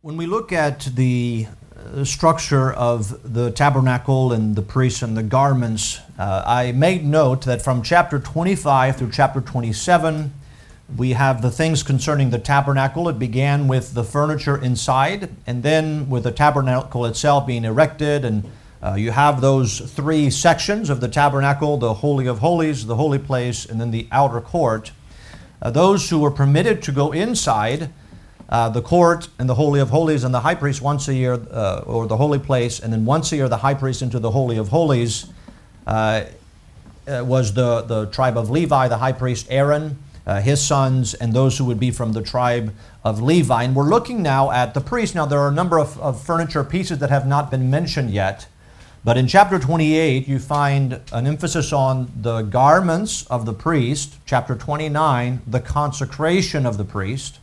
When we look at the structure of the tabernacle and the priests and the garments, I made note that from chapter 25 through chapter 27, we have the things concerning the tabernacle. It began with the furniture inside, and then with the tabernacle itself being erected, and you have those three sections of the tabernacle, the Holy of Holies, the Holy Place, and then the outer court. Those who were permitted to go inside the court and the Holy of Holies and the high priest once a year, or the Holy Place, and then once a year the high priest into the Holy of Holies was the tribe of Levi, the high priest Aaron, his sons, and those who would be from the tribe of Levi. And we're looking now at the priest. Now there are a number of furniture pieces that have not been mentioned yet, but in chapter 28 you find an emphasis on the garments of the priest, chapter 29, the consecration of the priest.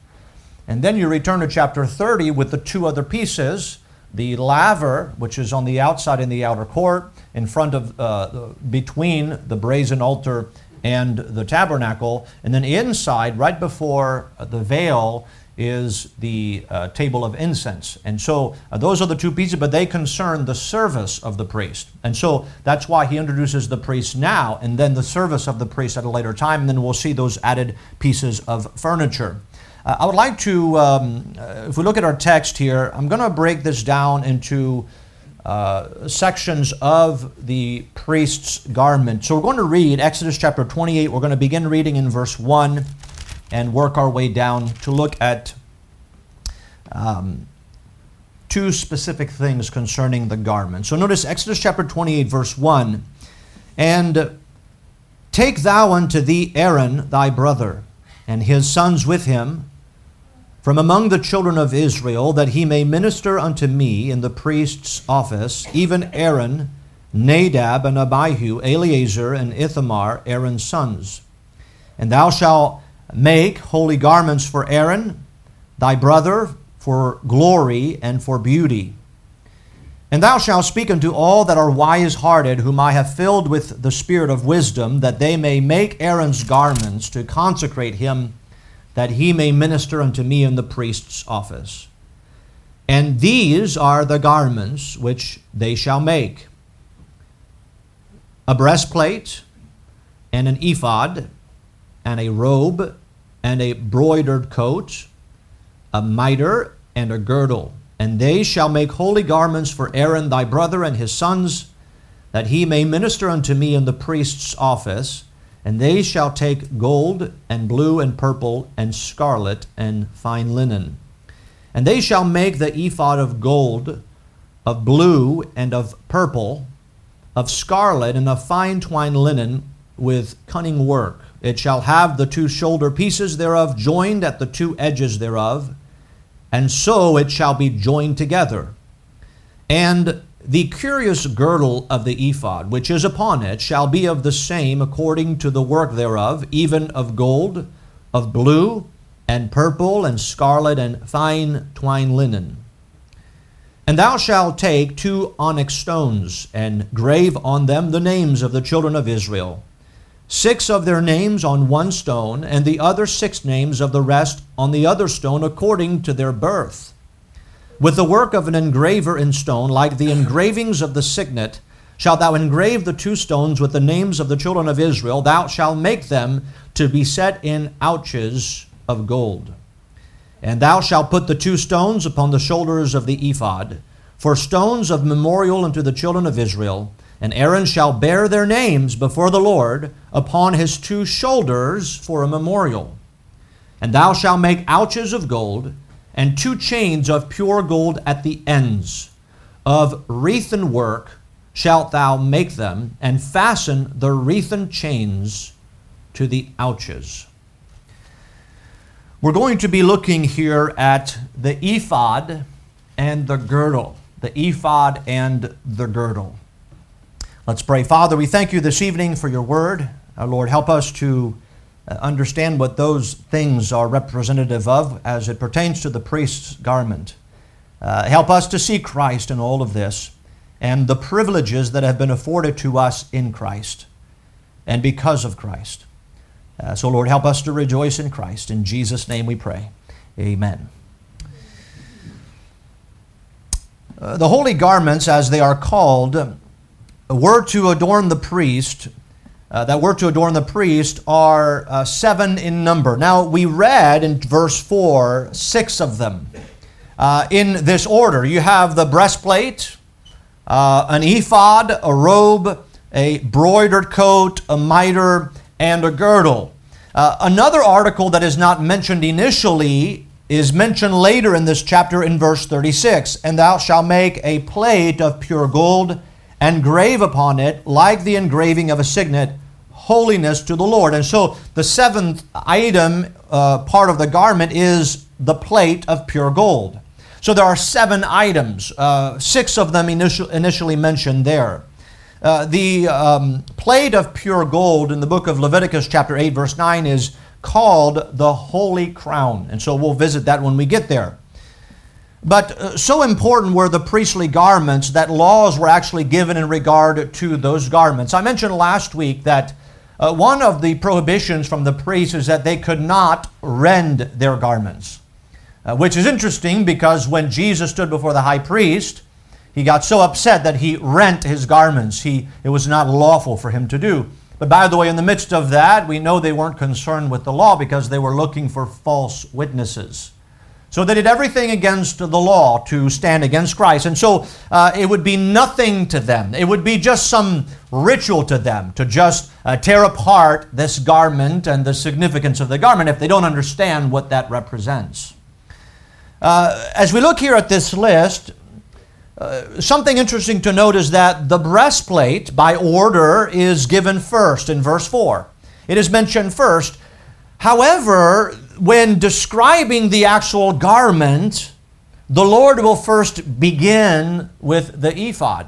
And then you return to chapter 30 with the two other pieces, the laver, which is on the outside in the outer court, in front of, between the brazen altar and the tabernacle. And then inside, right before the veil, is the table of incense. And so those are the two pieces, but they concern the service of the priest. And so that's why he introduces the priest now, and then the service of the priest at a later time. And then we'll see those added pieces of furniture. I would like to, if we look at our text here, I'm going to break this down into sections of the priest's garment. So we're going to read Exodus chapter 28. We're going to begin reading in verse 1 and work our way down to look at two specific things concerning the garment. So notice Exodus chapter 28, verse 1. And take thou unto thee Aaron thy brother, and his sons with him, from among the children of Israel, that he may minister unto me in the priest's office, even Aaron, Nadab, and Abihu, Eleazar, and Ithamar, Aaron's sons. And thou shalt make holy garments for Aaron, thy brother, for glory and for beauty. And thou shalt speak unto all that are wise-hearted, whom I have filled with the spirit of wisdom, that they may make Aaron's garments to consecrate him, that he may minister unto me in the priest's office. And these are the garments which they shall make: a breastplate, and an ephod, and a robe, and a broidered coat, a mitre, and a girdle. And they shall make holy garments for Aaron thy brother and his sons, that he may minister unto me in the priest's office. And they shall take gold and blue and purple and scarlet and fine linen. And they shall make the ephod of gold, of blue and of purple, of scarlet and of fine twined linen with cunning work. It shall have the two shoulder pieces thereof joined at the two edges thereof, and so it shall be joined together. And the curious girdle of the ephod, which is upon it, shall be of the same according to the work thereof, even of gold, of blue, and purple, and scarlet, and fine twined linen. And thou shalt take two onyx stones, and grave on them the names of the children of Israel, 6 of their names on one stone, and the other 6 names of the rest on the other stone according to their birth, with the work of an engraver in stone, like the engravings of the signet, shalt thou engrave the two stones with the names of the children of Israel. Thou shalt make them to be set in ouches of gold. And thou shalt put the two stones upon the shoulders of the ephod, for stones of memorial unto the children of Israel. And Aaron shall bear their names before the Lord upon his two shoulders for a memorial. And thou shalt make ouches of gold, and 2 chains of pure gold at the ends. Of wreathen work shalt thou make them, and fasten the wreathen chains to the ouches. We're going to be looking here at the ephod and the girdle. The ephod and the girdle. Let's pray. Father, we thank you this evening for your word. Our Lord, help us to understand what those things are representative of as it pertains to the priest's garment. Help us to see Christ in all of this and the privileges that have been afforded to us in Christ and because of Christ. So, Lord, help us to rejoice in Christ. In Jesus' name we pray. Amen. The holy garments, as they are called, that were to adorn the priest are seven in number. Now, we read in verse 4, six of them. In this order, you have the breastplate, an ephod, a robe, a broidered coat, a mitre, and a girdle. Another article that is not mentioned initially is mentioned later in this chapter in verse 36. And thou shalt make a plate of pure gold, and grave upon it, like the engraving of a signet, holiness to the Lord. And so the seventh item, part of the garment, is the plate of pure gold. So there are seven items, six of them initially mentioned there. The plate of pure gold in the book of Leviticus chapter 8 verse 9 is called the holy crown. And so we'll visit that when we get there. But so important were the priestly garments that laws were actually given in regard to those garments. I mentioned last week that one of the prohibitions from the priests is that they could not rend their garments, which is interesting because when Jesus stood before the high priest, he got so upset that he rent his garments. It was not lawful for him to do. But by the way, in the midst of that, we know they weren't concerned with the law because they were looking for false witnesses. So they did everything against the law to stand against Christ. And so it would be nothing to them. It would be just some ritual to them to just tear apart this garment and the significance of the garment if they don't understand what that represents. As we look here at this list, something interesting to note is that the breastplate by order is given first in verse 4. It is mentioned first. However, when describing the actual garment, the Lord will first begin with the ephod.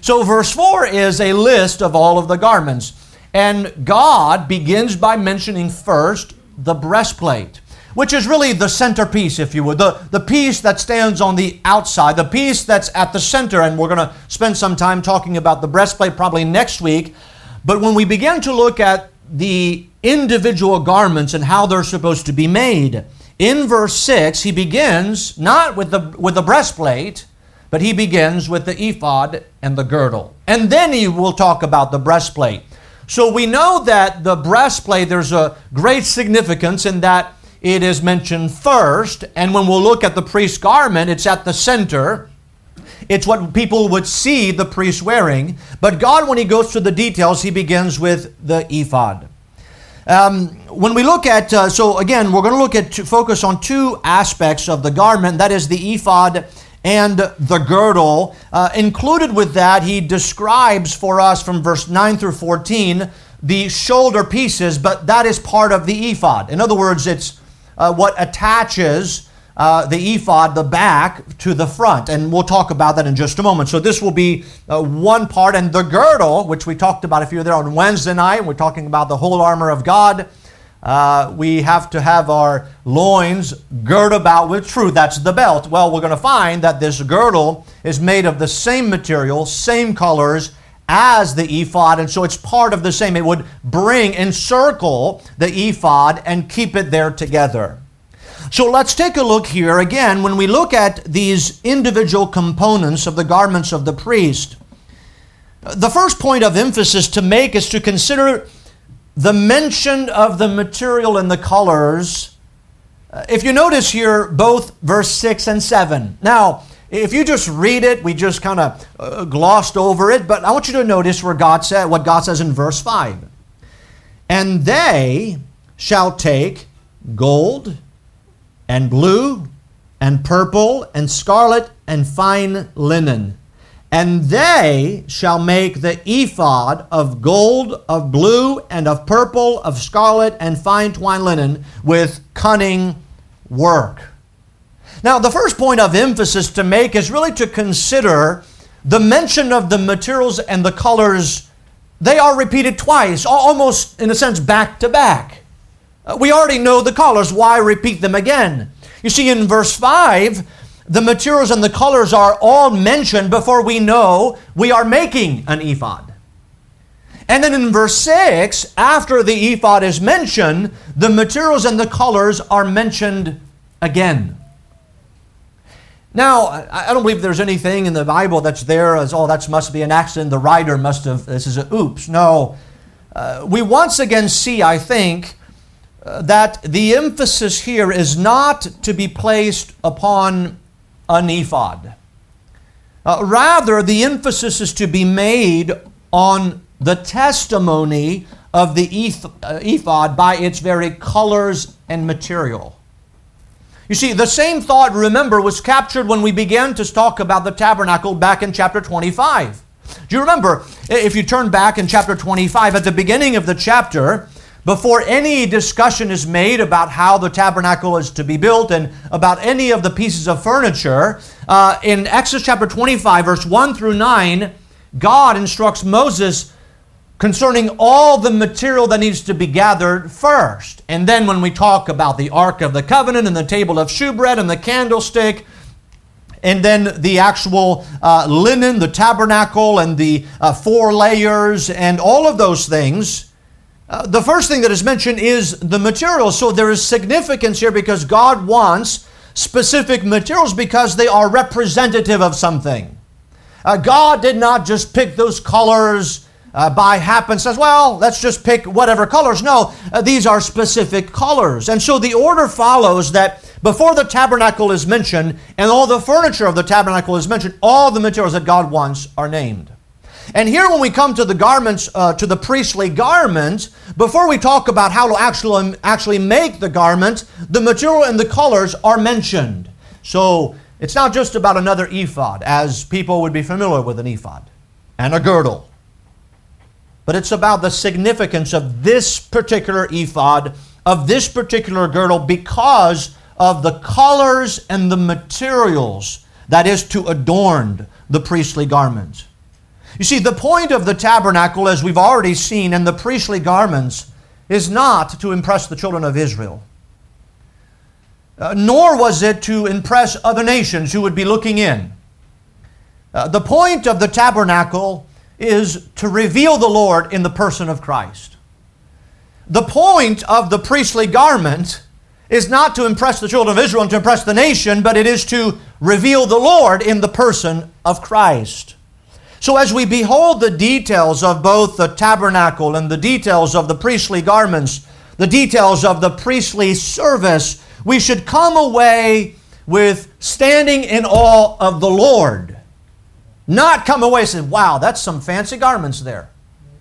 So verse 4 is a list of all of the garments. And God begins by mentioning first the breastplate, which is really the centerpiece, if you would, the piece that stands on the outside, the piece that's at the center. And we're going to spend some time talking about the breastplate probably next week. But when we begin to look at the individual garments and how they're supposed to be made. In verse 6, he begins not with the breastplate, but he begins with the ephod and the girdle. And then he will talk about the breastplate. So we know that the breastplate, there's a great significance in that it is mentioned first. And when we'll look at the priest's garment, it's at the center. It's what people would see the priest wearing. But God, when he goes through the details, he begins with the ephod. When we look at, so again, we're going to look at, to focus on two aspects of the garment, that is the ephod and the girdle. Included with that, he describes for us from verse 9 through 14, the shoulder pieces, but that is part of the ephod. In other words, it's what attaches the ephod, the back, to the front. And we'll talk about that in just a moment. So this will be one part. And the girdle, which we talked about if you were there on Wednesday night, and we're talking about the whole armor of God. We have to have our loins girt about with truth. That's the belt. Well, we're going to find that this girdle is made of the same material, same colors as the ephod. And so it's part of the same. It would encircle the ephod and keep it there together. So let's take a look here again. When we look at these individual components of the garments of the priest, the first point of emphasis to make is to consider the mention of the material and the colors. If you notice here, both verse 6 and 7. Now, if you just read it, we just kind of glossed over it, but I want you to notice what God says in verse 5. And they shall take gold, and blue, and purple, and scarlet, and fine linen. And they shall make the ephod of gold, of blue, and of purple, of scarlet, and fine twined linen with cunning work. Now, the first point of emphasis to make is really to consider the mention of the materials and the colors. They are repeated twice, almost in a sense back to back. We already know the colors. Why repeat them again? You see, in verse 5, the materials and the colors are all mentioned before we know we are making an ephod. And then in verse 6, after the ephod is mentioned, the materials and the colors are mentioned again. Now, I don't believe there's anything in the Bible that's there as, oh, that must be an accident. The writer must have, this is an oops. No. We once again see, I think, that the emphasis here is not to be placed upon an ephod. Rather, the emphasis is to be made on the testimony of the ephod by its very colors and material. You see, the same thought, remember, was captured when we began to talk about the tabernacle back in chapter 25. Do you remember, if you turn back in chapter 25, at the beginning of the chapter, before any discussion is made about how the tabernacle is to be built and about any of the pieces of furniture, in Exodus chapter 25, verse 1 through 9, God instructs Moses concerning all the material that needs to be gathered first. And then when we talk about the Ark of the Covenant and the table of shewbread and the candlestick, and then the actual linen, the tabernacle, and the 4 layers and all of those things, the first thing that is mentioned is the material. So there is significance here because God wants specific materials because they are representative of something. God did not just pick those colors by happenstance. Well, let's just pick whatever colors. No, these are specific colors. And so the order follows that before the tabernacle is mentioned and all the furniture of the tabernacle is mentioned, all the materials that God wants are named. And here when we come to the garments, to the priestly garment, before we talk about how to actually make the garment, the material and the colors are mentioned. So it's not just about another ephod, as people would be familiar with an ephod and a girdle. But it's about the significance of this particular ephod, of this particular girdle, because of the colors and the materials that is to adorn the priestly garment. You see, the point of the tabernacle, as we've already seen, and the priestly garments, is not to impress the children of Israel. Nor was it to impress other nations who would be looking in. The point of the tabernacle is to reveal the Lord in the person of Christ. The point of the priestly garment is not to impress the children of Israel and to impress the nation, but it is to reveal the Lord in the person of Christ. So as we behold the details of both the tabernacle and the details of the priestly garments, the details of the priestly service, we should come away with standing in awe of the Lord. Not come away and say, wow, that's some fancy garments there.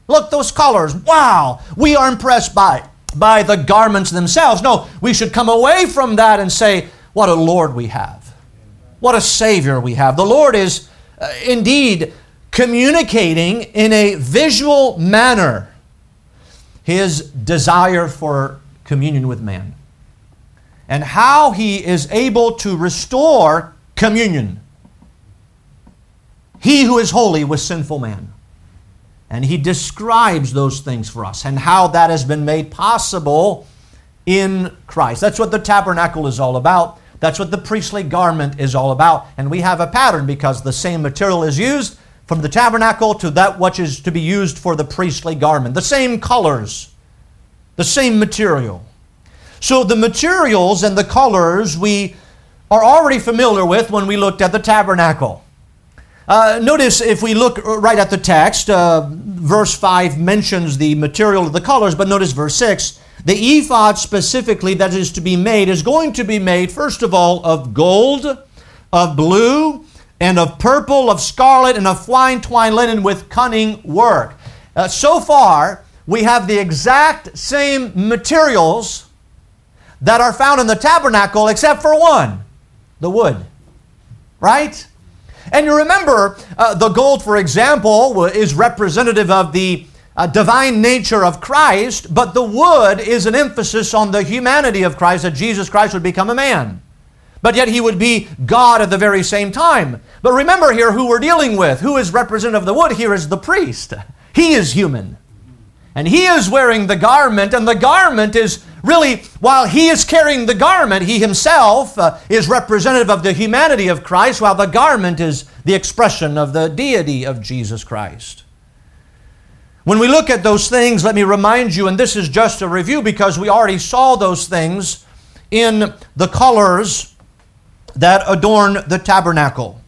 Look, those colors. Wow, we are impressed by the garments themselves. No, we should come away from that and say, what a Lord we have. What a Savior we have. The Lord is indeed communicating in a visual manner His desire for communion with man and how He is able to restore communion. He who is holy was sinful man. And He describes those things for us and how that has been made possible in Christ. That's what the tabernacle is all about. That's what the priestly garment is all about. And we have a pattern because the same material is used from the tabernacle to that which is to be used for the priestly garment. The same colors, the same material. So the materials and the colors we are already familiar with when we looked at the tabernacle. Notice if we look right at the text, verse 5 mentions the material of the colors, but notice verse 6. The ephod specifically that is to be made is going to be made, first of all, of gold, of blue, and of purple, of scarlet, and of fine twined linen with cunning work. So far, we have the exact same materials that are found in the tabernacle except for one, the wood, right? And you remember, the gold, for example, is representative of the divine nature of Christ, but the wood is an emphasis on the humanity of Christ, that Jesus Christ would become a man. But yet He would be God at the very same time. But remember here who we're dealing with, who is representative of the wood here is the priest. He is human. And he is wearing the garment, and the garment is really, while he is carrying the garment, he himself is representative of the humanity of Christ, while the garment is the expression of the deity of Jesus Christ. When we look at those things, let me remind you, and this is just a review because we already saw those things in the colors that adorn the tabernacle.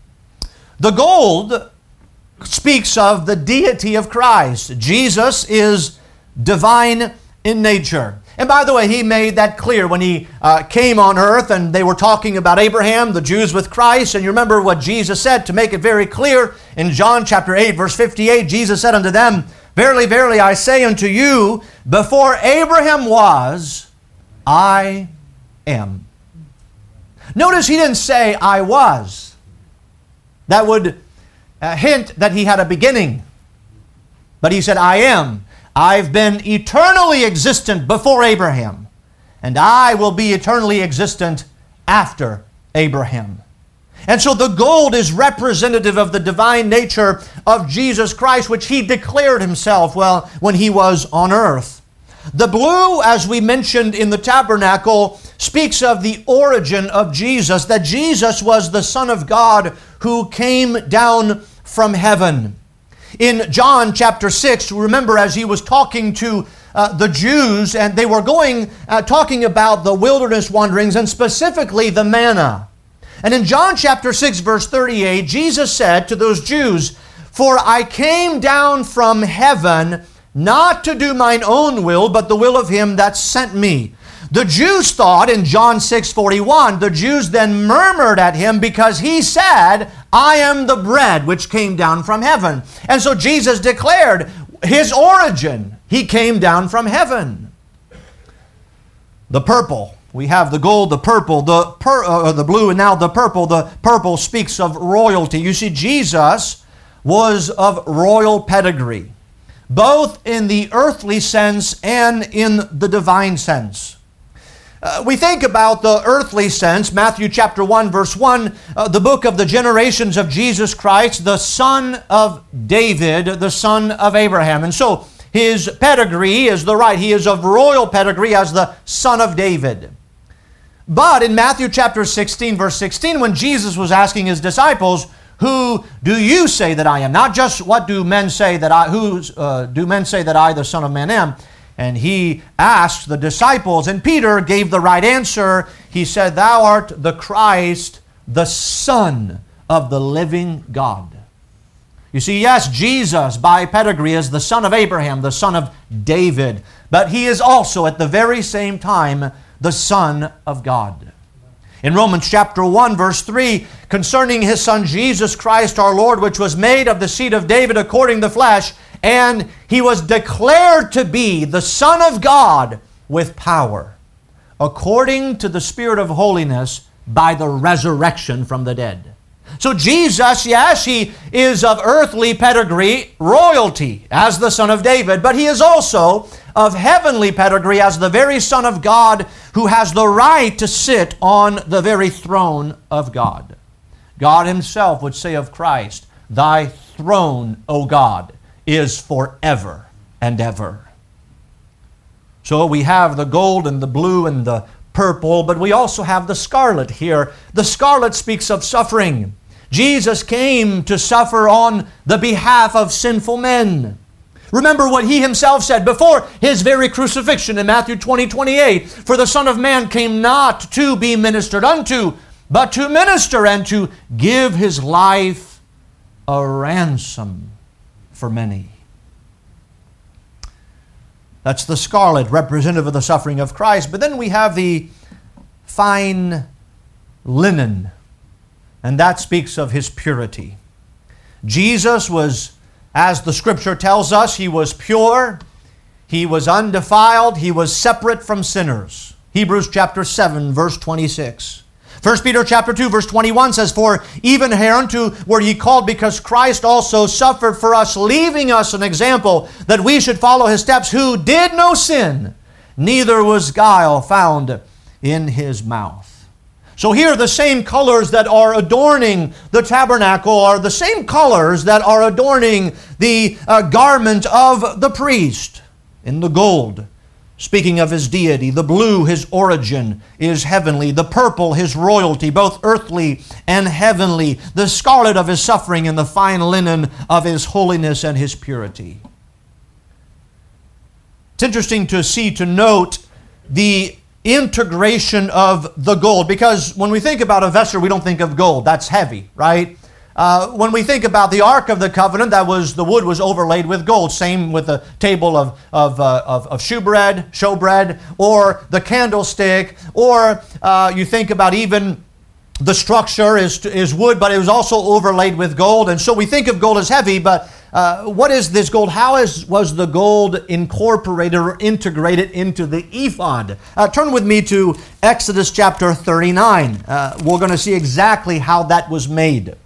The gold speaks of the deity of Christ. Jesus is divine in nature. And by the way, he made that clear when he came on earth and they were talking about Abraham, the Jews with Christ. And you remember what Jesus said to make it very clear in John chapter 8, verse 58, Jesus said unto them, "Verily, verily, I say unto you, before Abraham was, I am." Notice he didn't say, "I was." That would hint that he had a beginning. But he said, "I am. I've been eternally existent before Abraham, and I will be eternally existent after Abraham." And so the gold is representative of the divine nature of Jesus Christ, which he declared himself, well, when he was on earth. The blue, as we mentioned in the tabernacle, speaks of the origin of Jesus, that Jesus was the Son of God who came down from heaven. In John chapter 6, remember as he was talking to the Jews, and they were talking about the wilderness wanderings and specifically the manna. And in John chapter 6, verse 38, Jesus said to those Jews, "For I came down from heaven not to do mine own will, but the will of him that sent me." The Jews thought in John 6:41, the Jews then murmured at him because he said, "I am the bread which came down from heaven." And so Jesus declared his origin. He came down from heaven. The purple, we have the gold, the purple, the blue, and now the purple. The purple speaks of royalty. You see, Jesus was of royal pedigree, both in the earthly sense and in the divine sense. We think about the earthly sense, Matthew chapter 1, verse 1, the book of the generations of Jesus Christ, the son of David, the son of Abraham. And so his pedigree is the right. He is of royal pedigree as the son of David. But in Matthew chapter 16, verse 16, when Jesus was asking his disciples, "Who do you say that I am?" Not just what do men say that I, do men say that I, the Son of Man, am? And he asked the disciples, and Peter gave the right answer. He said, "Thou art the Christ, the Son of the living God." You see, yes, Jesus by pedigree is the son of Abraham, the son of David, but he is also at the very same time the Son of God. In Romans chapter 1, verse 3, concerning his Son Jesus Christ our Lord, which was made of the seed of David according to the flesh, and he was declared to be the Son of God with power, according to the Spirit of holiness, by the resurrection from the dead. So Jesus, yes, he is of earthly pedigree, royalty, as the Son of David, but he is also of heavenly pedigree as the very Son of God who has the right to sit on the very throne of God. God himself would say of Christ, "Thy throne, O God, is forever and ever." So we have the gold and the blue and the purple, but we also have the scarlet here. The scarlet speaks of suffering. Jesus came to suffer on the behalf of sinful men. Remember what he himself said before his very crucifixion in Matthew 20:28. "For the Son of Man came not to be ministered unto, but to minister and to give his life a ransom for many." That's the scarlet, representative of the suffering of Christ. But then we have the fine linen, and that speaks of his purity. Jesus was, as the scripture tells us, he was pure, he was undefiled, he was separate from sinners. Hebrews chapter 7, verse 26. 1 Peter chapter 2, verse 21 says, "For even hereunto were ye called, because Christ also suffered for us, leaving us an example that we should follow his steps, who did no sin, neither was guile found in his mouth." So here the same colors that are adorning the tabernacle are the same colors that are adorning the garment of the priest in the gold, speaking of his deity. The blue, his origin is heavenly. The purple, his royalty, both earthly and heavenly. The scarlet of his suffering, and the fine linen of his holiness and his purity. It's interesting to see, to note the integration of the gold. Because when we think about a vessel, we don't think of gold. That's heavy, right? When we think about the Ark of the Covenant, that was, the wood was overlaid with gold. Same with the table of showbread, or the candlestick, or you think about even the structure is wood, but it was also overlaid with gold. And so we think of gold as heavy, but what is this gold? How was the gold incorporated or integrated into the ephod? Turn with me to Exodus chapter 39. We're going to see exactly how that was made.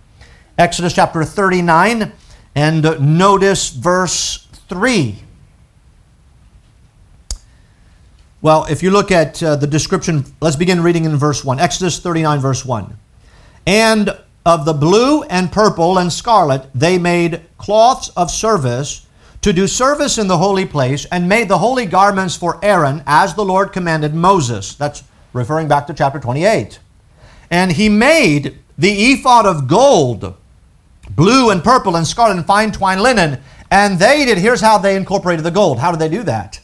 Exodus chapter 39, and notice verse 3. Well, if you look at the description, let's begin reading in verse 1. Exodus 39, verse 1. And of the blue and purple and scarlet, they made cloths of service to do service in the holy place, and made the holy garments for Aaron, as the Lord commanded Moses. That's referring back to chapter 28. And he made the ephod of gold, blue and purple and scarlet and fine twined linen. And they did, here's how they incorporated the gold. How did they do that?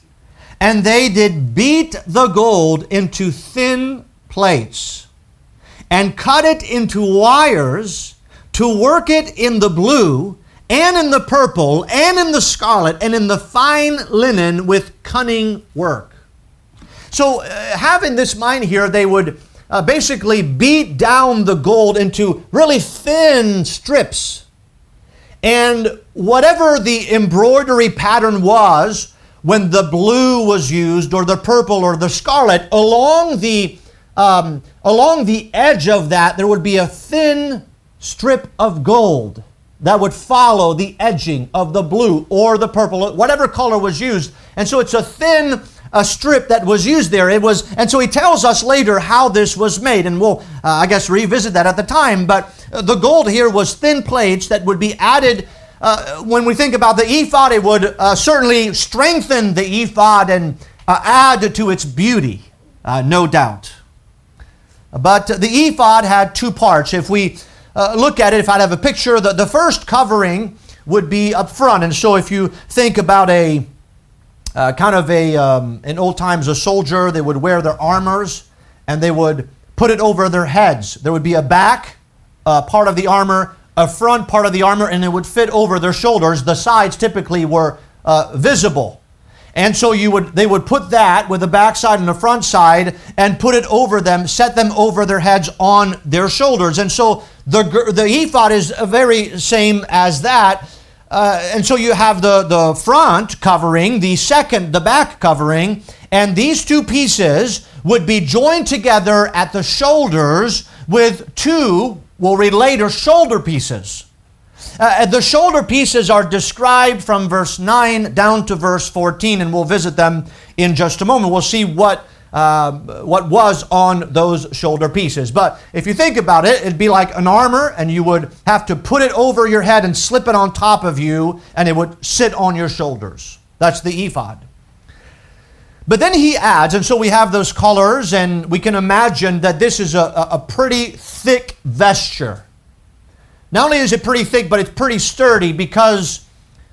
And they did beat the gold into thin plates, and cut it into wires to work it in the blue, and in the purple, and in the scarlet, and in the fine linen with cunning work. So having this mind here, they would basically beat down the gold into really thin strips. And whatever the embroidery pattern was, when the blue was used, or the purple, or the scarlet, along the edge of that, there would be a thin strip of gold that would follow the edging of the blue or the purple, whatever color was used. And so it's a thin strip that was used there. It was, and so he tells us later how this was made, and we'll, I guess, revisit that at the time. But the gold here was thin plates that would be added. When we think about the ephod, it would certainly strengthen the ephod and add to its beauty, no doubt. But the ephod had two parts. If we look at it, if I'd have a picture, the first covering would be up front. And so if you think about in old times, a soldier, they would wear their armors and they would put it over their heads. There would be a back part of the armor, a front part of the armor, and it would fit over their shoulders. The sides typically were visible. And so they would put that with the backside and the front side and put it over them, set them over their heads on their shoulders. And so the ephod is very same as that. And so you have the front covering, the back covering, and these two pieces would be joined together at the shoulders with two, we'll read later, shoulder pieces. The shoulder pieces are described from verse 9 down to verse 14, and we'll visit them in just a moment. We'll see what was on those shoulder pieces. But if you think about it, it'd be like an armor, and you would have to put it over your head and slip it on top of you, and it would sit on your shoulders. That's the ephod. But then he adds, and so we have those colors, and we can imagine that this is a pretty thick vesture. Not only is it pretty thick, but it's pretty sturdy, because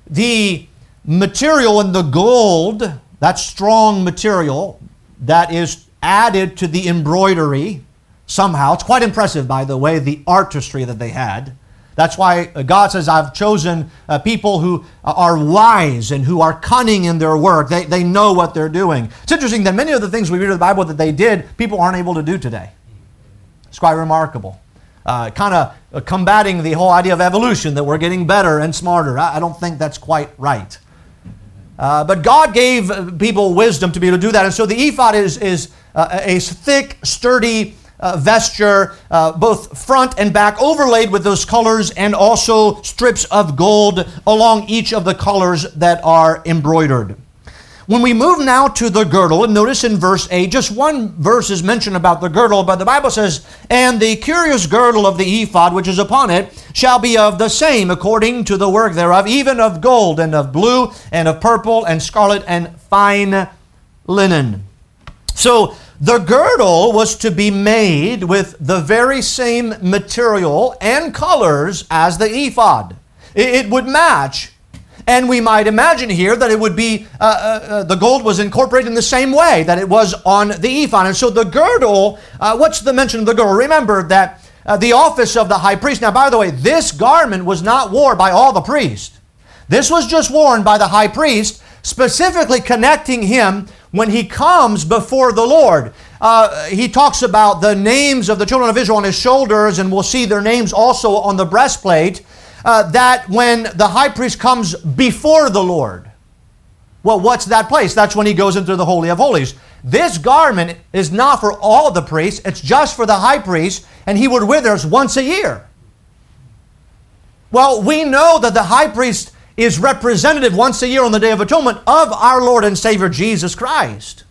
the material in the gold, that strong material that is added to the embroidery somehow. It's quite impressive, by the way, the artistry that they had. That's why God says, I've chosen people who are wise and who are cunning in their work. They know what they're doing. It's interesting that many of the things we read in the Bible that they did, people aren't able to do today. It's quite remarkable. Kind of combating the whole idea of evolution, that we're getting better and smarter. I don't think that's quite right. But God gave people wisdom to be able to do that. And so the ephod is a thick, sturdy vesture, both front and back, overlaid with those colors, and also strips of gold along each of the colors that are embroidered. When we move now to the girdle, and notice in verse 8, just one verse is mentioned about the girdle, but the Bible says, and the curious girdle of the ephod which is upon it shall be of the same according to the work thereof, even of gold, and of blue, and of purple, and scarlet, and fine linen. So, the girdle was to be made with the very same material and colors as the ephod. It would match. And we might imagine here that it would be, the gold was incorporated in the same way that it was on the ephod. And so the girdle, what's the mention of the girdle? Remember that the office of the high priest. Now, by the way, this garment was not worn by all the priests. This was just worn by the high priest, specifically connecting him when he comes before the Lord. He talks about the names of the children of Israel on his shoulders, and we'll see their names also on the breastplate, that when the high priest comes before the Lord, well, what's that place? That's when he goes into the Holy of Holies. This garment is not for all the priests. It's just for the high priest, and he would wear this once a year. Well, we know that the high priest is representative once a year on the Day of Atonement of our Lord and Savior Jesus Christ.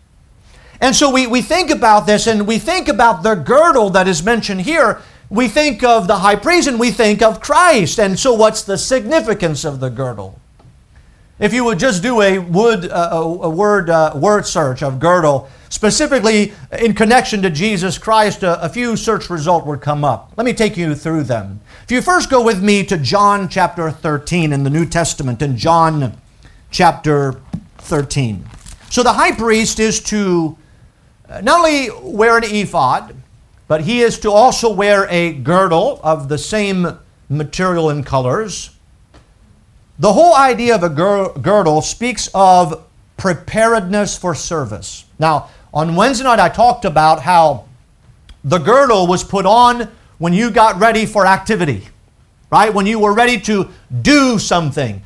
And so we think about this, and we think about the girdle that is mentioned here. We think of the high priest and we think of Christ. And so what's the significance of the girdle? If you would just do a word search of girdle, specifically in connection to Jesus Christ, a few search results would come up. Let me take you through them. If you first go with me to John chapter 13 in the New Testament, in John chapter 13. So the high priest is to not only wear an ephod, but he is to also wear a girdle of the same material and colors. The whole idea of a girdle speaks of preparedness for service. Now, on Wednesday night, I talked about how the girdle was put on when you got ready for activity, right? When you were ready to do something.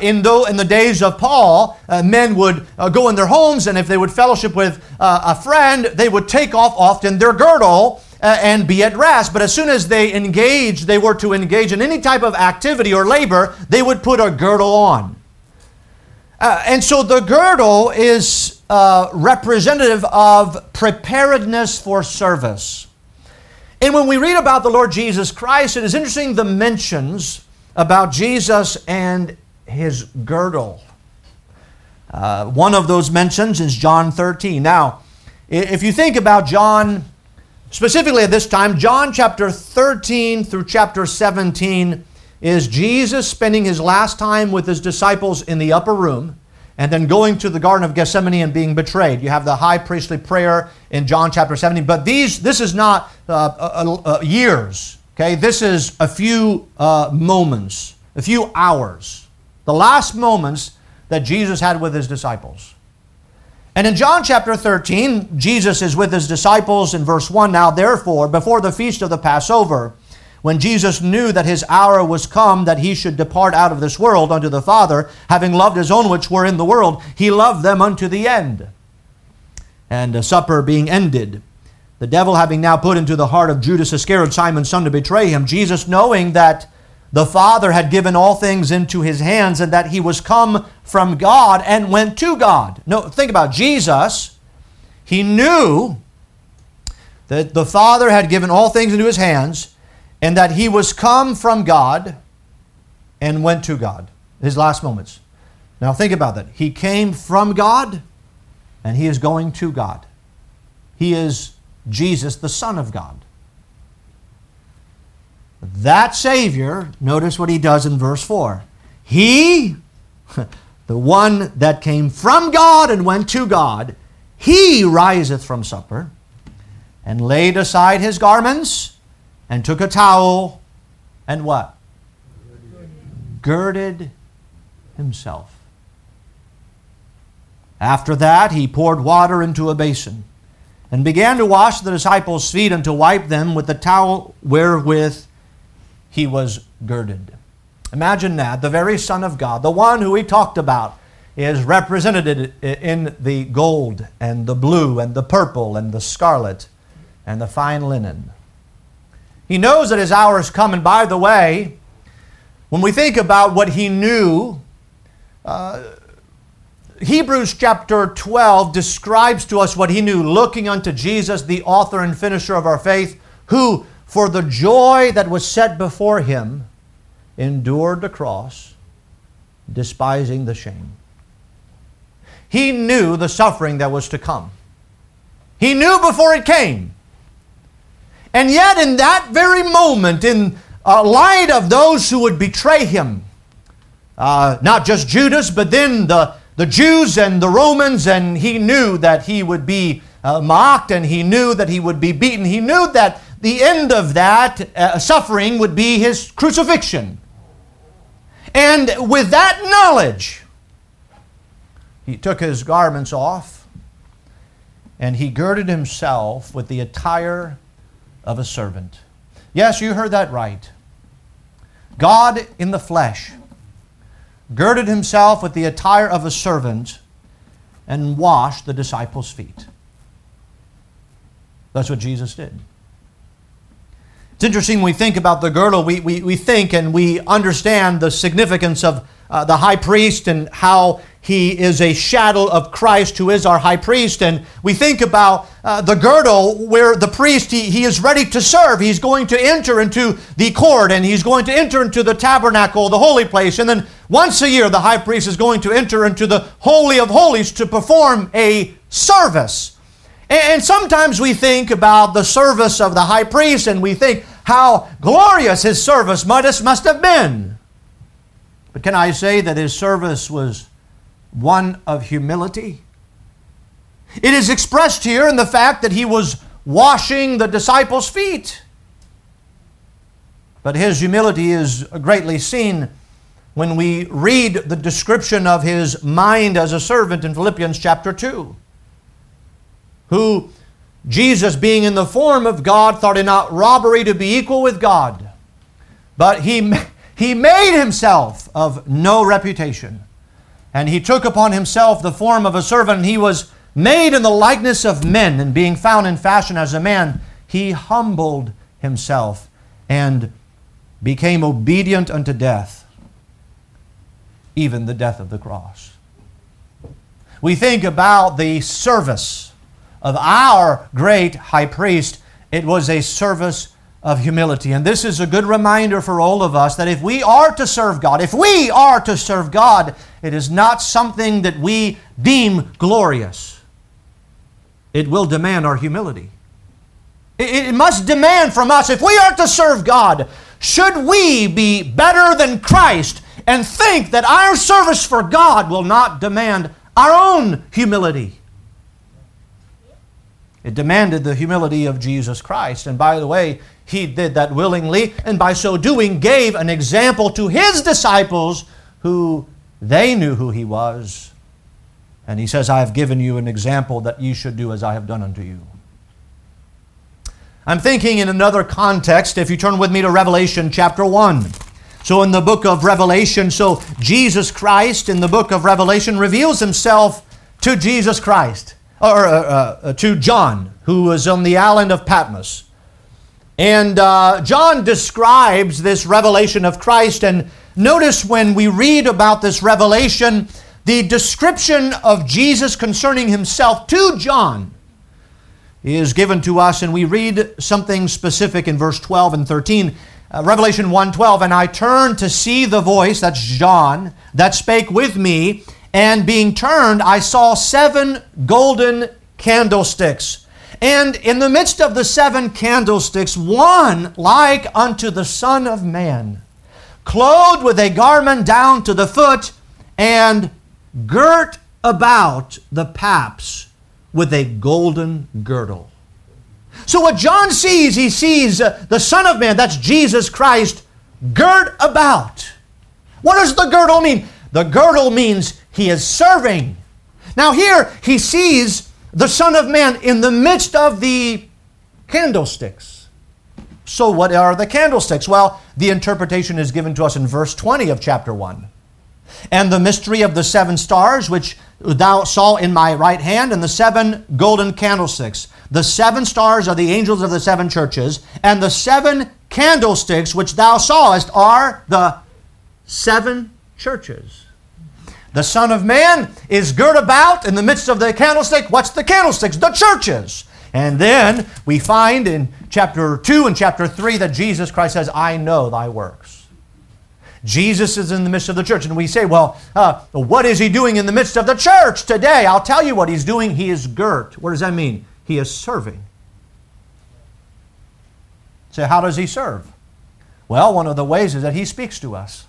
In the days of Paul, men would go in their homes, and if they would fellowship with a friend, they would take off often their girdle and be at rest. But as soon as they were to engage in any type of activity or labor, they would put a girdle on. And so the girdle is representative of preparedness for service. And when we read about the Lord Jesus Christ, it is interesting the mentions about Jesus and his girdle. One of those mentions is John 13. Now, if you think about John, specifically at this time, John chapter 13 through chapter 17 is Jesus spending his last time with his disciples in the upper room and then going to the Garden of Gethsemane and being betrayed. You have the high priestly prayer in John chapter 17, but this is not years, okay? This is a few moments, a few hours, the last moments that Jesus had with his disciples. And in John chapter 13, Jesus is with his disciples in verse 1. Now, therefore, before the feast of the Passover, when Jesus knew that his hour was come, that he should depart out of this world unto the Father, having loved his own which were in the world, he loved them unto the end. And the supper being ended, the devil having now put into the heart of Judas Iscariot, Simon's son, to betray him, Jesus, knowing that the Father had given all things into his hands, and that he was come from God and went to God. No, think about Jesus. He knew that the Father had given all things into his hands, and that he was come from God and went to God. His last moments. Now think about that. He came from God and he is going to God. He is Jesus, the Son of God. That Savior, notice what he does in verse 4. He, the one that came from God and went to God, he riseth from supper and laid aside his garments and took a towel and what? Girded himself. After that, he poured water into a basin and began to wash the disciples' feet and to wipe them with the towel wherewith he was girded. Imagine that, the very Son of God, the one who we talked about, is represented in the gold and the blue and the purple and the scarlet and the fine linen. He knows that his hour is come. And by the way, when we think about what he knew, Hebrews chapter 12 describes to us what he knew, looking unto Jesus, the author and finisher of our faith, who for the joy that was set before him, endured the cross, despising the shame. He knew the suffering that was to come. He knew before it came. And yet in that very moment, in light of those who would betray him, not just Judas, but then the Jews and the Romans, and he knew that he would be mocked, and he knew that he would be beaten. He knew that the end of that suffering would be his crucifixion. And with that knowledge, he took his garments off and he girded himself with the attire of a servant. Yes, you heard that right. God in the flesh girded himself with the attire of a servant and washed the disciples' feet. That's what Jesus did. It's interesting when we think about the girdle, we think and we understand the significance of the high priest and how he is a shadow of Christ, who is our high priest. And we think about the girdle where the priest, he is ready to serve. He's going to enter into the court, and he's going to enter into the tabernacle, the holy place. And then once a year, the high priest is going to enter into the Holy of Holies to perform a service. And sometimes we think about the service of the high priest and we think how glorious his service must have been. But can I say that his service was one of humility? It is expressed here in the fact that he was washing the disciples' feet. But his humility is greatly seen when we read the description of his mind as a servant in Philippians chapter 2. Who, Jesus being in the form of God, thought it not robbery to be equal with God, but he made himself of no reputation, and he took upon himself the form of a servant. He was made in the likeness of men, and being found in fashion as a man, he humbled himself and became obedient unto death, even the death of the cross. We think about the service of our great high priest. It was a service of humility. And this is a good reminder for all of us that if we are to serve God, it is not something that we deem glorious. It will demand our humility. It must demand from us, if we are to serve God, should we be better than Christ and think that our service for God will not demand our own humility? It demanded the humility of Jesus Christ. And by the way, he did that willingly, and by so doing gave an example to his disciples, who they knew who he was. And he says, I have given you an example that you should do as I have done unto you. I'm thinking in another context, if you turn with me to Revelation chapter 1. So in the book of Revelation, Jesus Christ in the book of Revelation reveals himself to Jesus Christ. Or to John, who was on the island of Patmos. And John describes this revelation of Christ. And notice when we read about this revelation, the description of Jesus concerning himself to John is given to us. And we read something specific in verse 12 and 13. Revelation 1:12, and I turned to see the voice, that's John, that spake with me. And being turned, I saw 7 golden candlesticks. And in the midst of the 7 candlesticks, one like unto the Son of Man, clothed with a garment down to the foot, and girt about the paps with a golden girdle. So what John sees, he sees the Son of Man, that's Jesus Christ, girt about. What does the girdle mean? The girdle means he is serving. Now here he sees the Son of Man in the midst of the candlesticks. So what are the candlesticks? Well, the interpretation is given to us in verse 20 of chapter 1. And the mystery of the 7 stars, which thou saw in my right hand, and the 7 golden candlesticks. The 7 stars are the angels of the 7 churches, and the 7 candlesticks which thou sawest are the 7 churches. The Son of Man is girt about in the midst of the candlestick. What's the candlesticks? The churches. And then we find in chapter 2 and chapter 3 that Jesus Christ says, I know thy works. Jesus is in the midst of the church. And we say, well, what is he doing in the midst of the church today? I'll tell you what he's doing. He is girt. What does that mean? He is serving. So how does he serve? Well, one of the ways is that he speaks to us.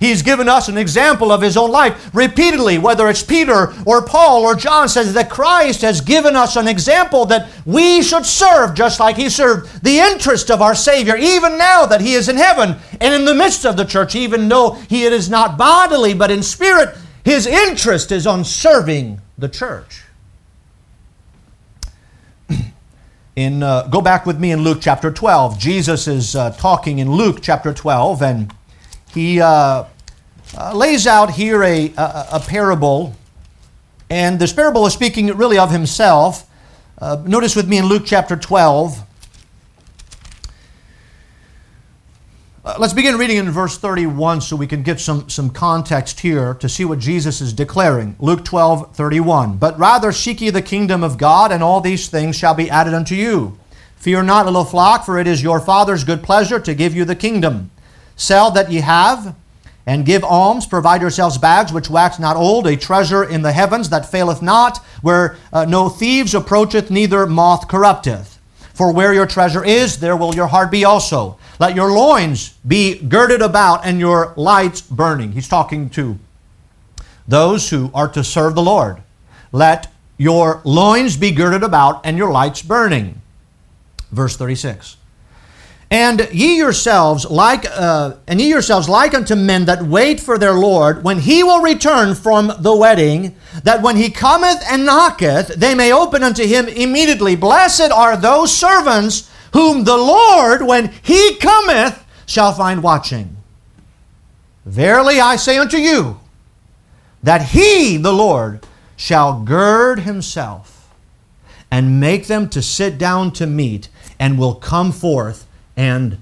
He's given us an example of His own life. Repeatedly, whether it's Peter or Paul or John, says that Christ has given us an example that we should serve just like He served. The interest of our Savior, even now that He is in heaven and in the midst of the church, even though He is not bodily but in spirit, His interest is on serving the church. Go back with me in Luke chapter 12. Jesus is talking in Luke chapter 12, and he lays out here a parable. And this parable is speaking really of himself. Notice with me in Luke chapter 12. Let's begin reading in verse 31 so we can get some context here to see what Jesus is declaring. Luke 12:31. But rather seek ye the kingdom of God, and all these things shall be added unto you. Fear not, little flock, for it is your Father's good pleasure to give you the kingdom. Sell that ye have, and give alms. Provide yourselves bags which wax not old, a treasure in the heavens that faileth not, where no thieves approacheth, neither moth corrupteth. For where your treasure is, there will your heart be also. Let your loins be girded about and your lights burning. He's talking to those who are to serve the Lord. Let your loins be girded about and your lights burning. Verse 36. And ye yourselves like unto men that wait for their Lord, when He will return from the wedding, that when He cometh and knocketh, they may open unto Him immediately. Blessed are those servants whom the Lord, when He cometh, shall find watching. Verily I say unto you, that He, the Lord, shall gird Himself, and make them to sit down to meat, and will come forth and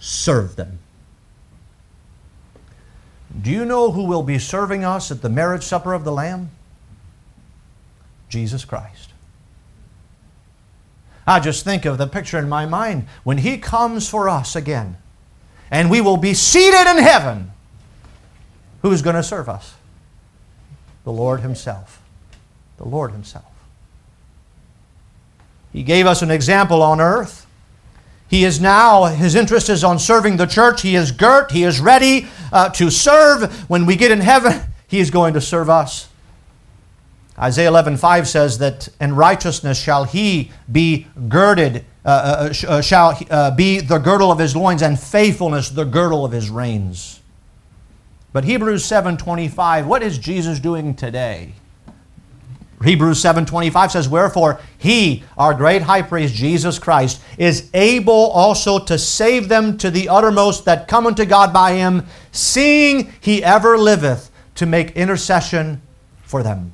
serve them. Do you know who will be serving us at the marriage supper of the Lamb? Jesus Christ. I just think of the picture in my mind when He comes for us again, and we will be seated in heaven. Who is going to serve us? The Lord Himself. The Lord Himself. He gave us an example on earth. He is now, His interest is on serving the church. He is girt. He is ready to serve. When we get in heaven, He is going to serve us. Isaiah 11:5 says that in righteousness shall He be girded, be the girdle of His loins, and faithfulness the girdle of His reins. But Hebrews 7:25, what is Jesus doing today? Hebrews 7:25 says, wherefore He, our great high priest, Jesus Christ, is able also to save them to the uttermost that come unto God by Him, seeing He ever liveth to make intercession for them.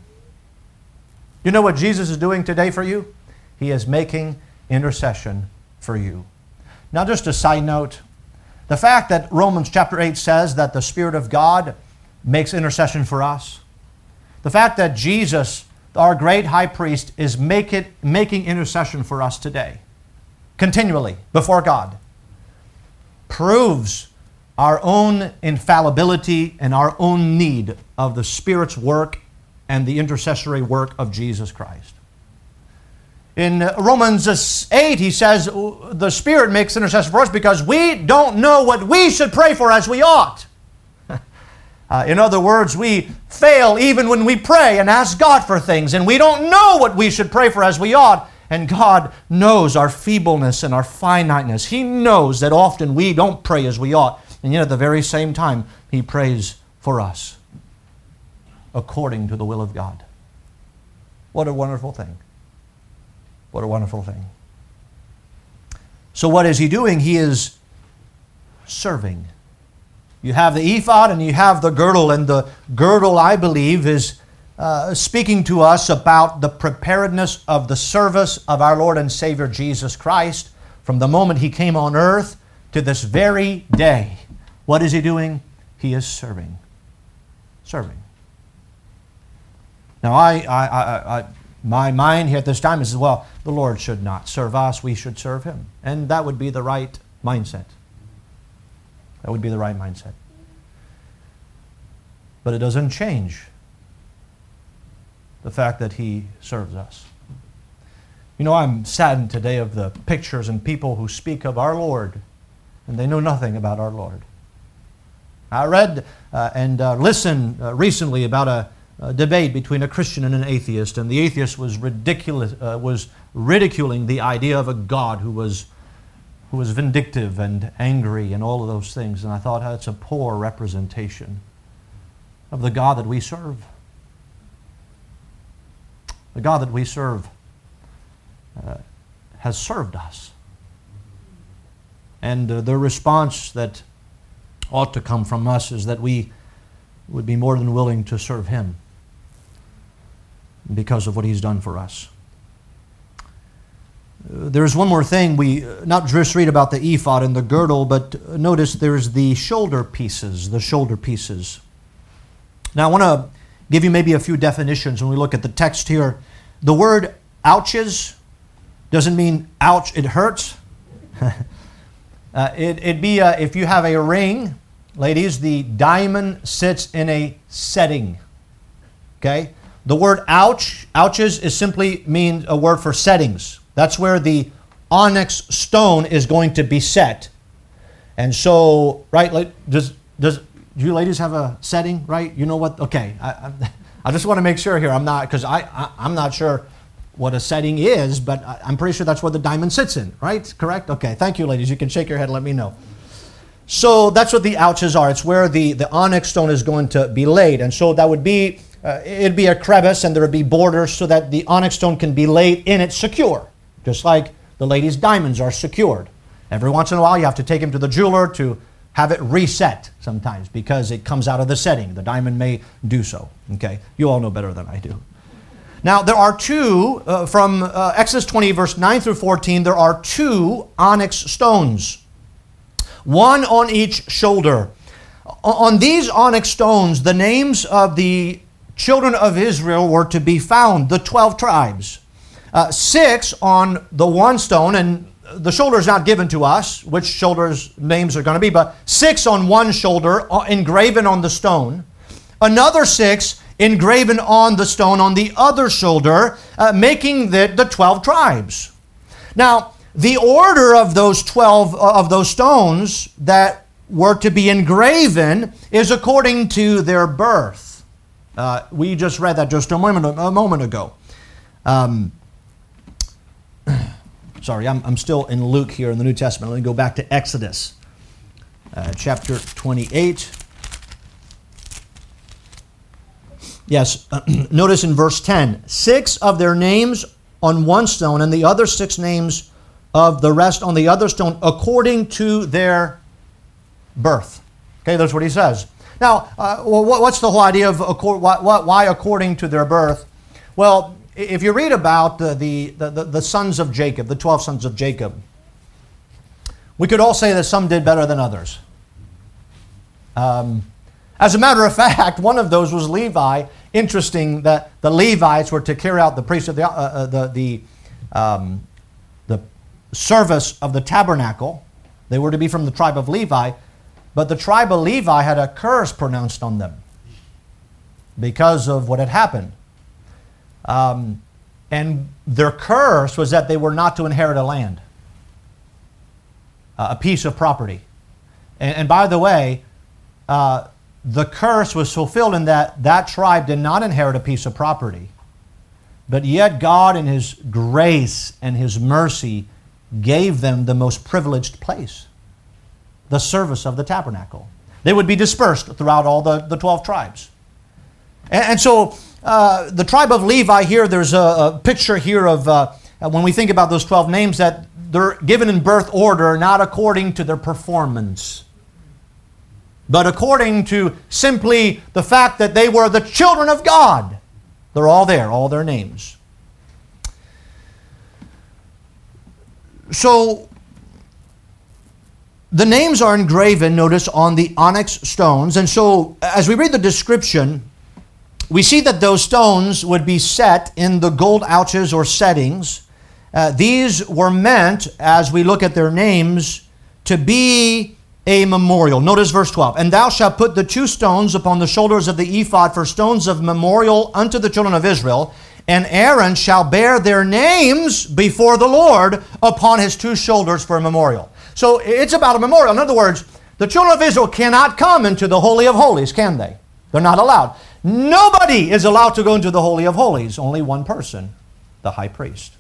You know what Jesus is doing today for you? He is making intercession for you. Now, just a side note, the fact that Romans chapter 8 says that the Spirit of God makes intercession for us, the fact that Jesus, our great high priest, is making intercession for us today, continually before God, proves our own infallibility and our own need of the Spirit's work and the intercessory work of Jesus Christ. In Romans 8, he says, the Spirit makes intercession for us because we don't know what we should pray for as we ought. In other words, we fail even when we pray and ask God for things, and we don't know what we should pray for as we ought. And God knows our feebleness and our finiteness. He knows that often we don't pray as we ought, and yet at the very same time, He prays for us according to the will of God. What a wonderful thing. What a wonderful thing. So what is He doing? He is serving. You have the ephod and you have the girdle, and the girdle, I believe, is speaking to us about the preparedness of the service of our Lord and Savior Jesus Christ from the moment He came on earth to this very day. What is He doing? He is serving. Serving. Now, my mind here at this time is, well, the Lord should not serve us, we should serve Him. And that would be the right mindset. That would be the right mindset. But it doesn't change the fact that He serves us. You know, I'm saddened today of the pictures and people who speak of our Lord, and they know nothing about our Lord. I read and listened recently about a debate between a Christian and an atheist, and the atheist was ridiculing the idea of a God who was vindictive and angry and all of those things. And I thought, that's a poor representation of the God that we serve. The God that we serve has served us. And the response that ought to come from us is that we would be more than willing to serve Him because of what He's done for us. There's one more thing. We not just read about the ephod and the girdle, but notice there's the shoulder pieces, the shoulder pieces. Now I want to give you maybe a few definitions when we look at the text here. The word ouches doesn't mean ouch, it hurts. It'd be if you have a ring, ladies, the diamond sits in a setting. Okay? The word ouches, is simply means a word for settings. That's where the onyx stone is going to be set. And so, right, does you ladies have a setting, right? You know what? Okay, I just want to make sure here. I'm not sure what a setting is, but I'm pretty sure that's where the diamond sits in, right? Correct? Okay, thank you, ladies. You can shake your head and let me know. So that's what the ouches are. It's where the onyx stone is going to be laid. And so that would be, it'd be a crevice, and there would be borders so that the onyx stone can be laid in it secure, just like the ladies' diamonds are secured. Every once in a while, you have to take them to the jeweler to have it reset sometimes because it comes out of the setting. The diamond may do so, okay? You all know better than I do. Now, there are two, from Exodus 20, verse 9 through 14, there are two onyx stones, one on each shoulder. On these onyx stones, the names of the children of Israel were to be found, the 12 tribes. Six on the one stone, and the shoulder is not given to us, which shoulder's names are going to be, but six on one shoulder engraven on the stone. Another six engraven on the stone on the other shoulder, making the 12 tribes. Now, the order of those 12 of those stones that were to be engraven is according to their birth. We just read that just a moment ago. Sorry, I'm still in Luke here in the New Testament. Let me go back to Exodus, chapter 28. Yes, notice in verse 10, six of their names on one stone and the other six names of the rest on the other stone according to their birth. Okay, that's what he says. Now, what's the whole idea of why according to their birth? Well, if you read about the sons of Jacob, the 12 sons of Jacob, we could all say that some did better than others. As a matter of fact, one of those was Levi. Interesting that the Levites were to carry out the priesthood, the service of the tabernacle. They were to be from the tribe of Levi, but the tribe of Levi had a curse pronounced on them because of what had happened. And their curse was that they were not to inherit a land, a piece of property. And by the way, the curse was fulfilled in that tribe did not inherit a piece of property. But yet God in His grace and His mercy gave them the most privileged place, the service of the tabernacle. They would be dispersed throughout all the 12 tribes. And so... the tribe of Levi here, there's a picture here of when we think about those 12 names that they're given in birth order, not according to their performance, but according to simply the fact that they were the children of God. They're all there, all their names. So the names are engraven, notice, on the onyx stones. And so as we read the description, we see that those stones would be set in the gold ouches or settings. These were meant, as we look at their names, to be a memorial. Notice verse 12. And thou shalt put the two stones upon the shoulders of the ephod for stones of memorial unto the children of Israel. And Aaron shall bear their names before the Lord upon his two shoulders for a memorial. So it's about a memorial. In other words, The children of Israel cannot come into the Holy of Holies, can they? They're not allowed. Nobody is allowed to go into the Holy of Holies. Only one person, the high priest.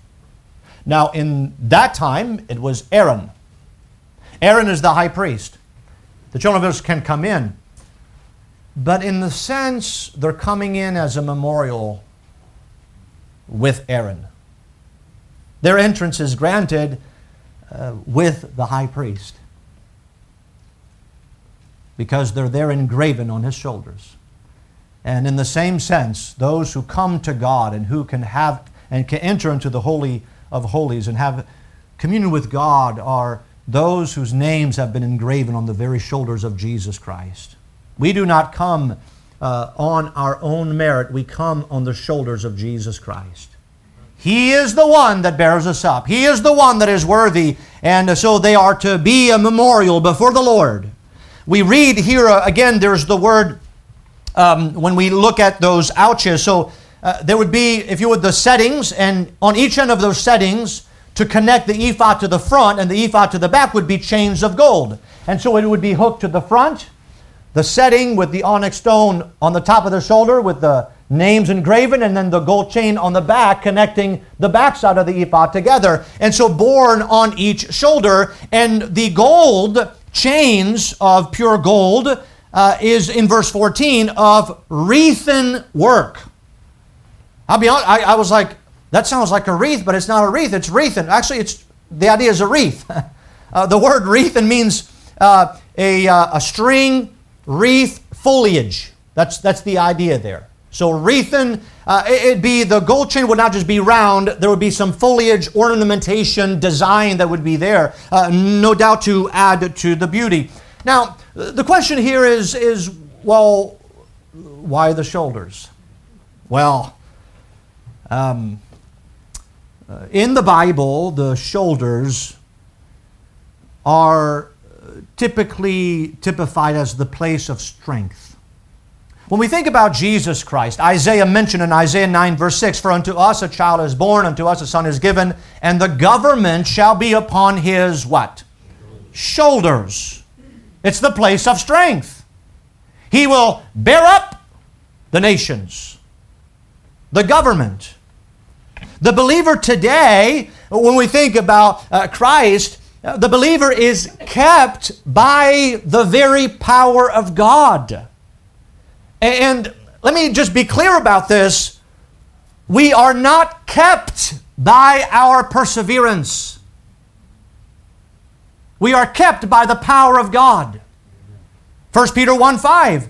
Now, in that time, it was Aaron. Aaron is the high priest. The children of Israel can come in. But in the sense, they're coming in as a memorial with Aaron. Their entrance is granted with the high priest, because they're there engraven on his shoulders. And in the same sense, those who come to God and who can have and can enter into the Holy of Holies and have communion with God are those whose names have been engraven on the very shoulders of Jesus Christ. We do not come on our own merit. We come on the shoulders of Jesus Christ. He is the one that bears us up. He is the one that is worthy. And so they are to be a memorial before the Lord. We read here, again, there's the word, when we look at those ouches. So there would be, if you would, the settings, and on each end of those settings, to connect the ephod to the front and the ephod to the back would be chains of gold. And so it would be hooked to the front, the setting with the onyx stone on the top of the shoulder with the names engraven, and then the gold chain on the back connecting the backside of the ephod together. And so borne on each shoulder, and the gold chains of pure gold is in verse 14 of wreathen work. I'll be honest, I was like, that sounds like a wreath, but it's not a wreath, it's wreathen. Actually, it's the idea is a wreath. The word wreathen means a string, wreath, foliage. That's the idea there. So wreathen, it'd be the gold chain would not just be round. There would be some foliage, ornamentation, design that would be there, no doubt to add to the beauty. Now, the question here is well, why the shoulders? Well, in the Bible, the shoulders are typically typified as the place of strength. When we think about Jesus Christ, Isaiah mentioned in Isaiah 9, verse 6, "For unto us a child is born, unto us a son is given, and the government shall be upon his," what? Shoulders. It's the place of strength. He will bear up the nations, the government. The believer today, when we think about Christ, the believer is kept by the very power of God. And let me just be clear about this. We are not kept by our perseverance. We are kept by the power of God. 1 Peter 1:5,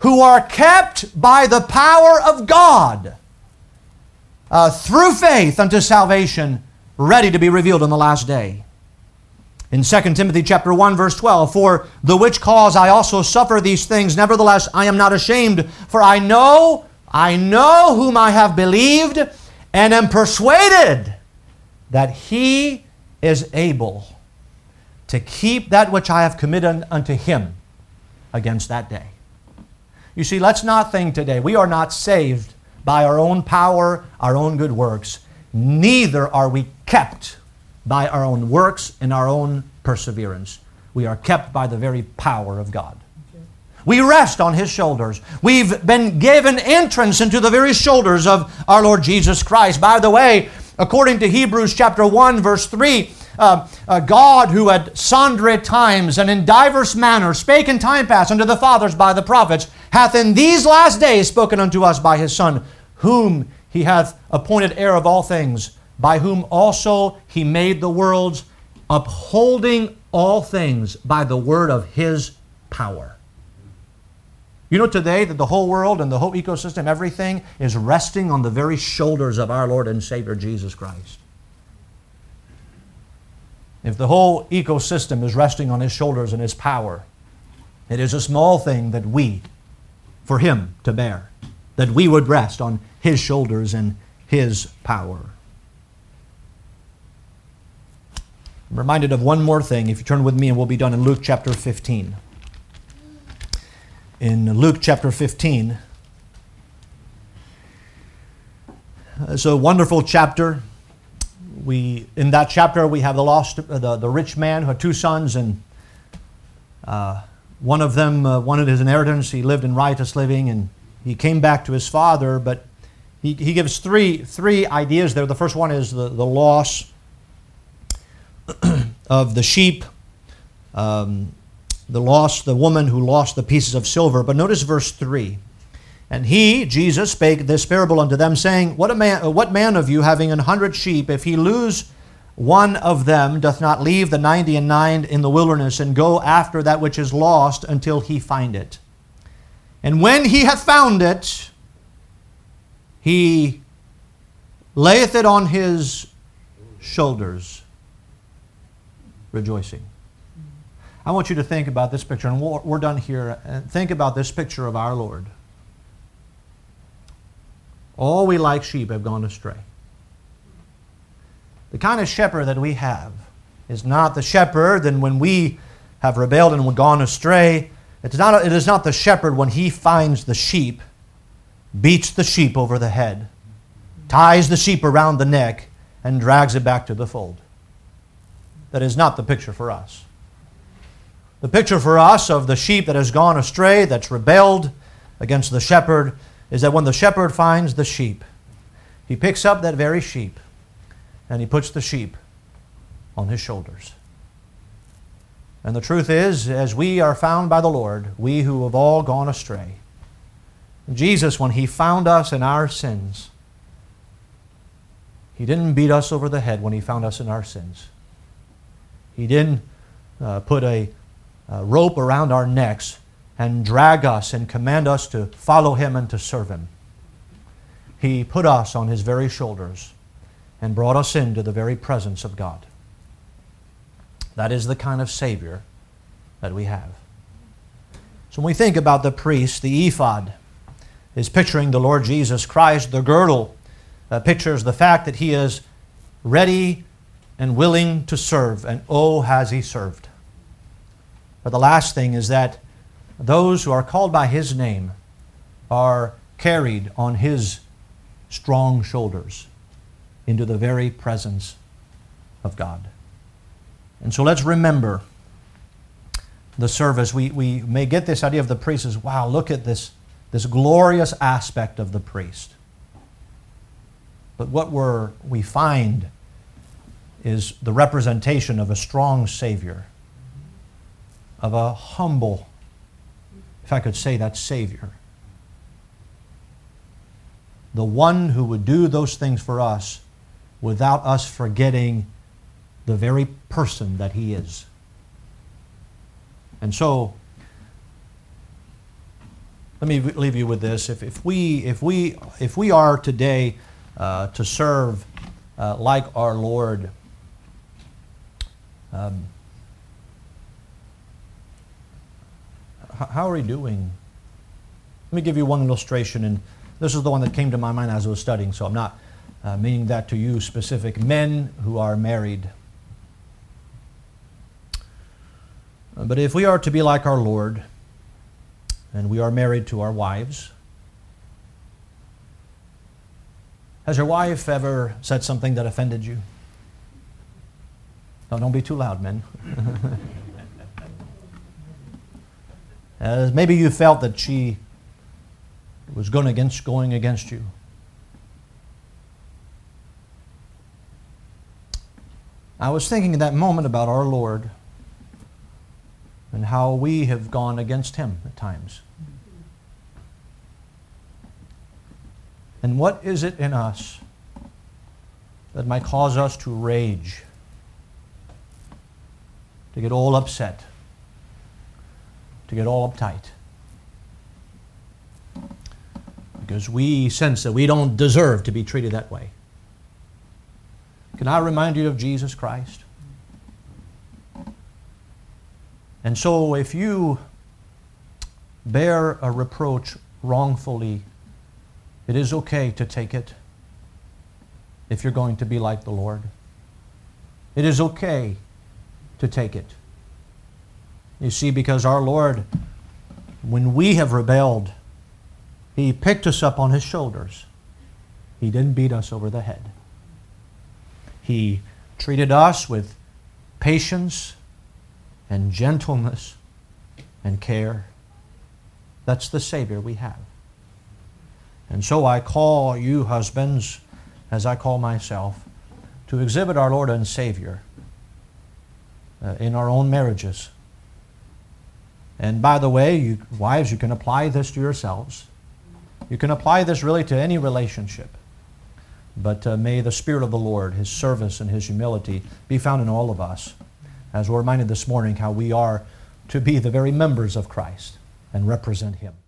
who are kept by the power of God through faith unto salvation, ready to be revealed in the last day. In 2 Timothy chapter 1, verse 12, "For the which cause I also suffer these things, nevertheless I am not ashamed, for I know whom I have believed, and am persuaded that he is able to keep that which I have committed unto him against that day." You see, let's not think today. We are not saved by our own power, our own good works. Neither are we kept by our own works and our own perseverance. We are kept by the very power of God. Okay. We rest on his shoulders. We've been given entrance into the very shoulders of our Lord Jesus Christ. By the way, according to Hebrews chapter 1, verse 3, God, who at sundry times and in divers manners spake in time past unto the fathers by the prophets, hath in these last days spoken unto us by his Son, whom he hath appointed heir of all things, by whom also he made the worlds, upholding all things by the word of his power. You know today that the whole world and the whole ecosystem, everything is resting on the very shoulders of our Lord and Savior Jesus Christ. If the whole ecosystem is resting on his shoulders and his power, it is a small thing that we, for him to bear, that we would rest on his shoulders and his power. I'm reminded of one more thing. If you turn with me, and we'll be done in Luke chapter 15. In Luke chapter 15, it's a wonderful chapter. In that chapter, we have the rich man who had two sons, and One of them wanted his inheritance. He lived in riotous living, and he came back to his father, but he gives three ideas there. The first one is the loss of the sheep, the woman who lost the pieces of silver. But notice verse 3. And he, Jesus, spake this parable unto them, saying, What man of you, having 100 sheep, if he lose one of them, doth not leave the 99 in the wilderness, and go after that which is lost until he find it? And when he hath found it, he layeth it on his shoulders, rejoicing. I want you to think about this picture, and we're done here. And think about this picture of our Lord. All we like sheep have gone astray. The kind of shepherd that we have is not the shepherd, and when we have rebelled and gone astray, it is not the shepherd when he finds the sheep, beats the sheep over the head, ties the sheep around the neck, and drags it back to the fold. That is not the picture for us. The picture for us of the sheep that has gone astray, that's rebelled against the shepherd, is that when the shepherd finds the sheep, he picks up that very sheep and he puts the sheep on his shoulders. And the truth is, as we are found by the Lord, we who have all gone astray, Jesus, when he found us in our sins, he didn't beat us over the head when he found us in our sins. He didn't put a rope around our necks and drag us and command us to follow him and to serve him. He put us on his very shoulders and brought us into the very presence of God. That is the kind of Savior that we have. So when we think about the priest, the ephod is picturing the Lord Jesus Christ. The girdle pictures the fact that he is ready and willing to serve, and oh, has he served. But the last thing is that those who are called by his name are carried on his strong shoulders into the very presence of God. And so let's remember the service. We may get this idea of the priest as, wow, look at this glorious aspect of the priest. But what we find is the representation of a strong Savior, of a humble, if I could say that, Savior. The one who would do those things for us without us forgetting the very person that he is. And so, let me leave you with this. If we are today to serve like our Lord, how are we doing? Let me give you one illustration, and this is the one that came to my mind as I was studying, so I'm not meaning that to you specific. Men who are married. But if we are to be like our Lord, and we are married to our wives, has your wife ever said something that offended you? No, don't be too loud, men. Maybe you felt that she was going against you. I was thinking in that moment about our Lord and how we have gone against him at times. And what is it in us that might cause us to rage, to get all upset, to get all uptight? Because we sense that we don't deserve to be treated that way. Can I remind you of Jesus Christ? And so if you bear a reproach wrongfully, it is okay to take it if you're going to be like the Lord. It is okay to take it. You see, because our Lord, when we have rebelled, he picked us up on his shoulders. He didn't beat us over the head. He treated us with patience and gentleness and care. That's the Savior we have. And so I call you husbands, as I call myself, to exhibit our Lord and Savior in our own marriages. And by the way, you wives, you can apply this to yourselves. You can apply this really to any relationship. But may the Spirit of the Lord, His service and His humility be found in all of us, as we're reminded this morning how we are to be the very members of Christ and represent Him.